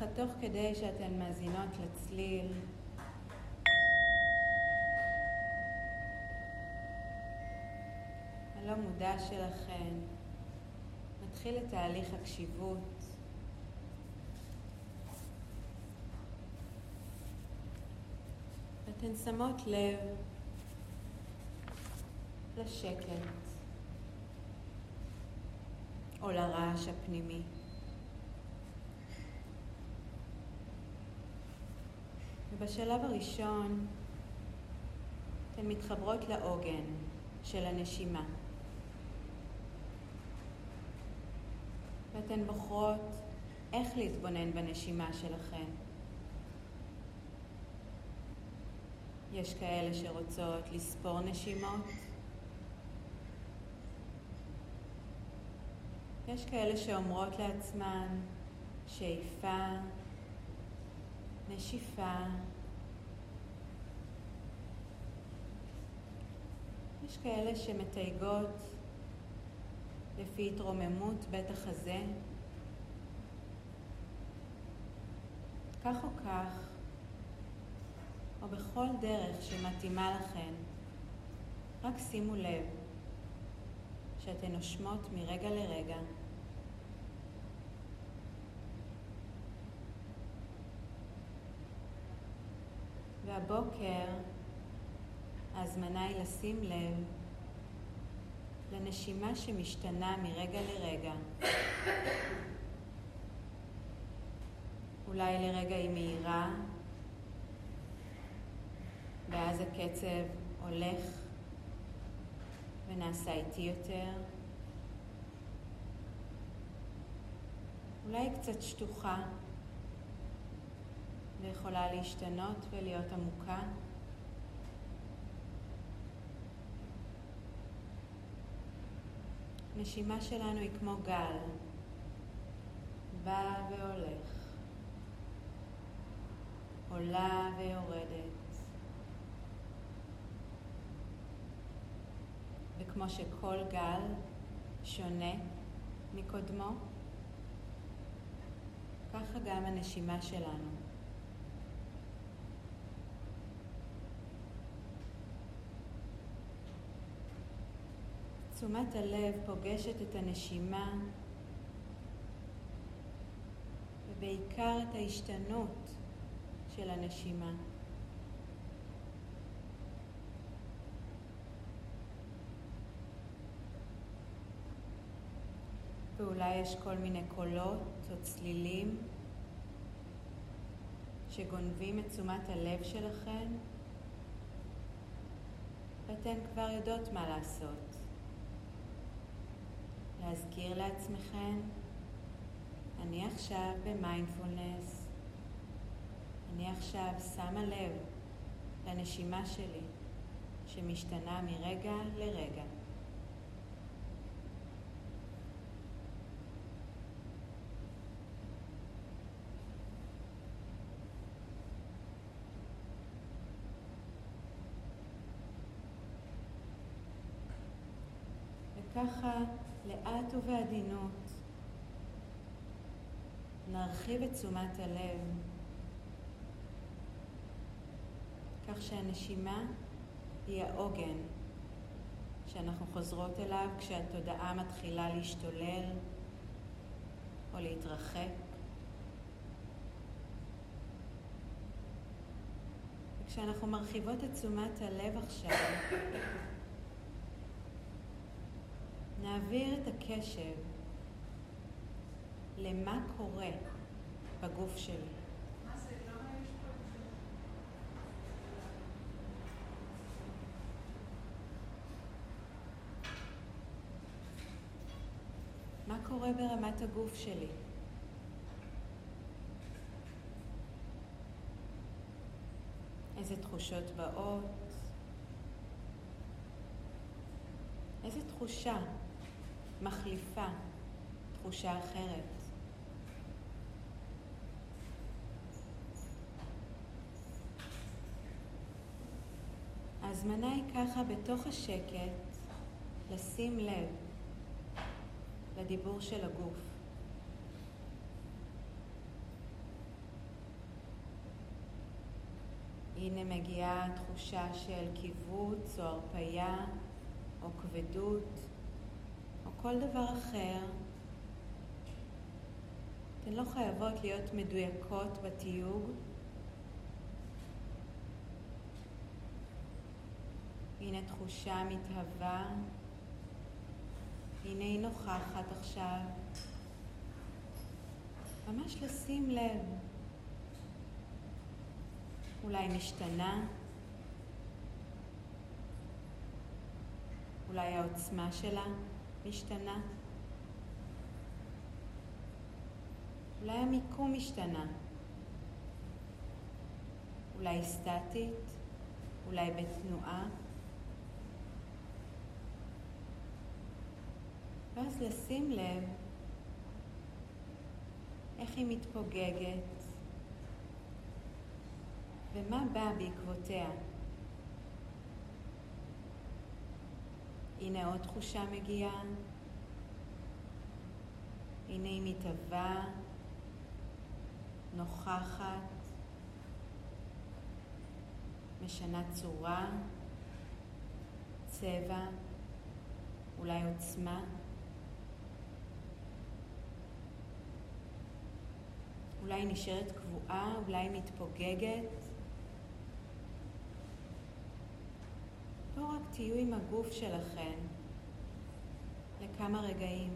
ככה תוך כדי שאתן מאזינות לצליל. הלא מודע שלכן מתחיל את תהליך הקשיבות. אתן שמות לב לשקט או לרעש הפנימי. ובשלב הראשון אתן מתחברות לעוגן של הנשימה. ואתן בוחרות איך להתבונן בנשימה שלכן. יש כאלה שרוצות לספור נשימות. יש כאלה שאומרות לעצמן שאיפה, נשיפה. יש כאלה שמתייגות לפי התרוממות בית החזה. כך או כך, או בכל דרך שמתאימה לכן, רק שימו לב שאתן נושמות מרגע לרגע. והבוקר ההזמנה היא לשים לב לנשימה שמשתנה מרגע לרגע. אולי לרגע היא מהירה, ואז הקצב הולך ונעשה איטי יותר. אולי קצת שטוחה ויכולה להשתנות ולהיות עמוקה. הנשימה שלנו היא כמו גל, בא והולך, עולה ויורדת. וכמו שכל גל שונה מקודמו, ככה גם הנשימה שלנו. תשומת הלב פוגשת את הנשימה ובעיקר את ההשתנות של הנשימה. ואולי יש כל מיני קולות או צלילים שגונבים את תשומת הלב שלכן, ואתן כבר יודעות מה לעשות. להזכיר לעצמכם, אני עכשיו במיינדפולנס, אני עכשיו שמה לב לנשימה שלי שמשתנה מרגע לרגע. וככה לאט ובעדינות נרחיב את תשומת הלב כך שהנשימה היא העוגן שאנחנו חוזרות אליו כשהתודעה מתחילה להשתולל או להתרחק. וכשאנחנו מרחיבות את תשומת הלב עכשיו נעביר את הקשב למה קורה בגוף שלי. מה זה? למה יש פה? מה קורה ברמת הגוף שלי? איזה תחושות באות? איזה תחושה? מחליפה, תחושה אחרת. ההזמנה היא ככה בתוך השקט לשים לב לדיבור של הגוף. הנה מגיעה תחושה של קיבוץ או הרפיה או כבדות או כל דבר אחר. אתן לא חייבות להיות מדויקות בתיוג. הנה תחושה מתהווה. הנה היא נוכחת עכשיו. ממש לשים לב. אולי משתנה. אולי העוצמה שלה משתנה. אולי המיקום משתנה. אולי סטטית. אולי בתנועה. ואז לשים לב איך היא מתפוגגת ומה בא בעקבותיה. הנה עוד תחושה מגיעה. הנה היא מתהווה, נוכחת, משנה צורה, צבע, אולי עוצמה. אולי נשארת קבועה, אולי מתפוגגת. לא רק תהיו עם הגוף שלכם לכמה רגעים.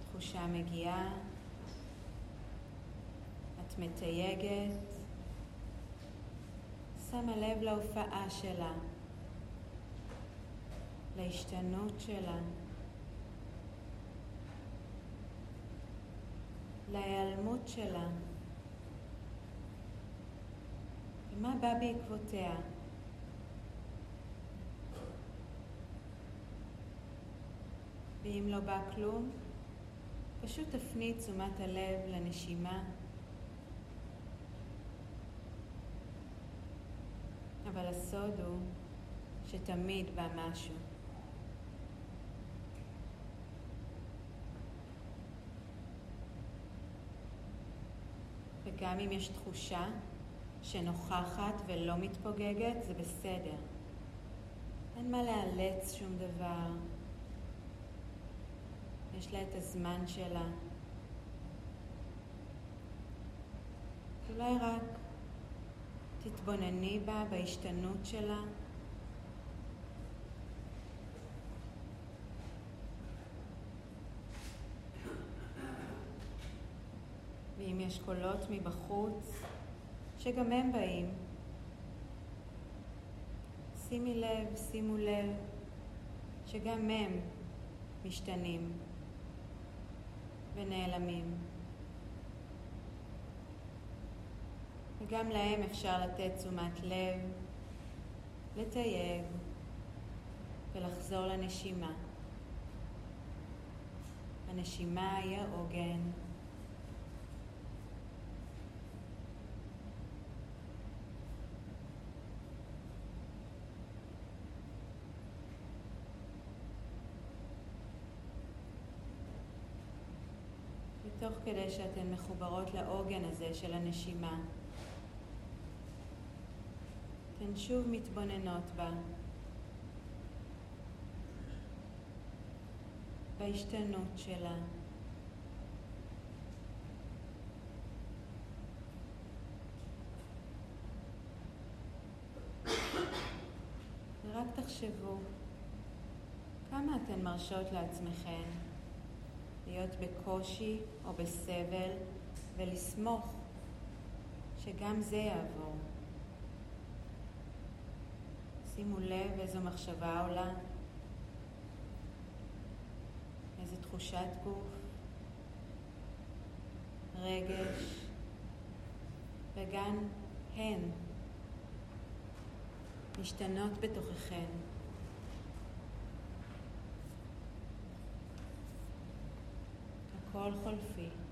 תחושה מגיעה, את מתייגת, שמה לב להופעה שלה, להשתנות שלה. להיעלמות שלה. ומה בא בעקבותיה? ואם לא בא כלום, פשוט תפני תשומת הלב לנשימה. אבל הסוד הוא שתמיד בא משהו. וגם אם יש תחושה שנוכחת ולא מתפוגגת, זה בסדר. אין מה לאלץ שום דבר. יש לה את הזמן שלה. אולי רק תתבונני בה, בהשתנות שלה. ואם יש קולות מבחוץ שגם הם באים, שימי לב, שימו לב שגם הם משתנים ונעלמים, וגם להם אפשר לתת תשומת לב, לתייג ולחזור לנשימה. הנשימה היא העוגן. תוך כדי שאתן מחוברות לעוגן הזה של הנשימה, אתן שוב מתבוננות בה, בהשתנות שלה. ורק תחשבו כמה אתן מרשות לעצמכן להיות בקושי או בסבל, ולסמוך שגם זה יעבור. שימו לב איזו מחשבה עולה, איזו תחושת גוף, רגש, וגם הן משתנות בתוככן. כל חולפי.